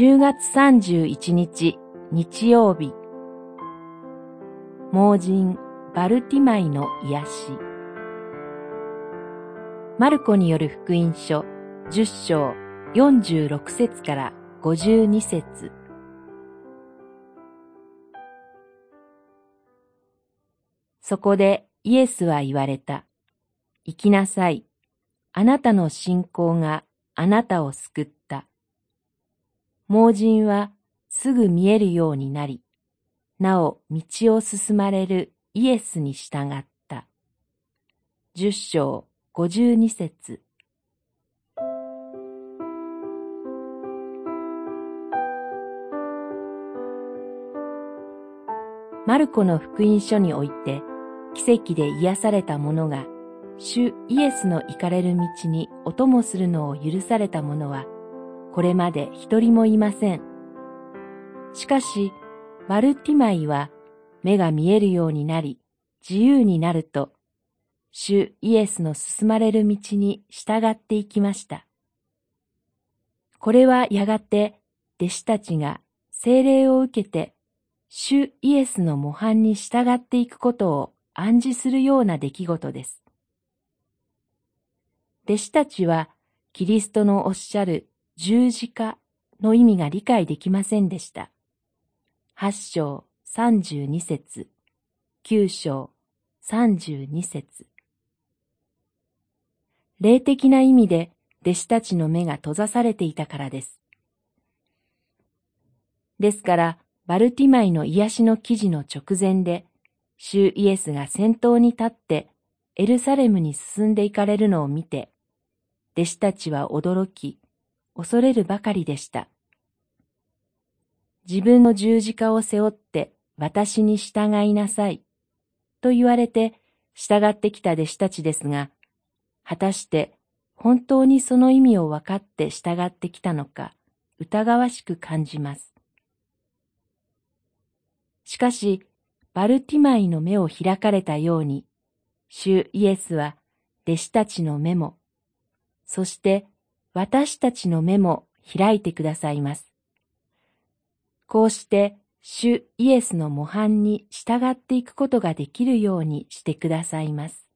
10月31日日曜日、盲人バルティマイの癒し。マルコによる福音書10章46節から52節。そこでイエスは言われた。行きなさい。あなたの信仰があなたを救った。盲人はすぐ見えるようになり、なお道を進まれるイエスに従った。10章52節。マルコの福音書において、奇跡で癒された者が、主イエスの行かれる道にお供するのを許された者は、これまで一人もいません。しかし、バルティマイは、目が見えるようになり、自由になると、主イエスの進まれる道に従っていきました。これはやがて、弟子たちが聖霊を受けて、主イエスの模範に従っていくことを暗示するような出来事です。弟子たちはキリストのおっしゃる十字架の意味が理解できませんでした。8章32節、9章32節。霊的な意味で弟子たちの目が閉ざされていたからです。ですから、バルティマイの癒しの記事の直前で、主イエスが先頭に立ってエルサレムに進んでいかれるのを見て、弟子たちは驚き、恐れるばかりでした。自分の十字架を背負って私に従いなさい、と言われて従ってきた弟子たちですが、果たして本当にその意味を分かって従ってきたのか疑わしく感じます。しかし、バルティマイの目を開かれたように、主イエスは弟子たちの目も、そして私たちの目も開いてくださいます。こうして主イエスの模範に従っていくことができるようにしてくださいます。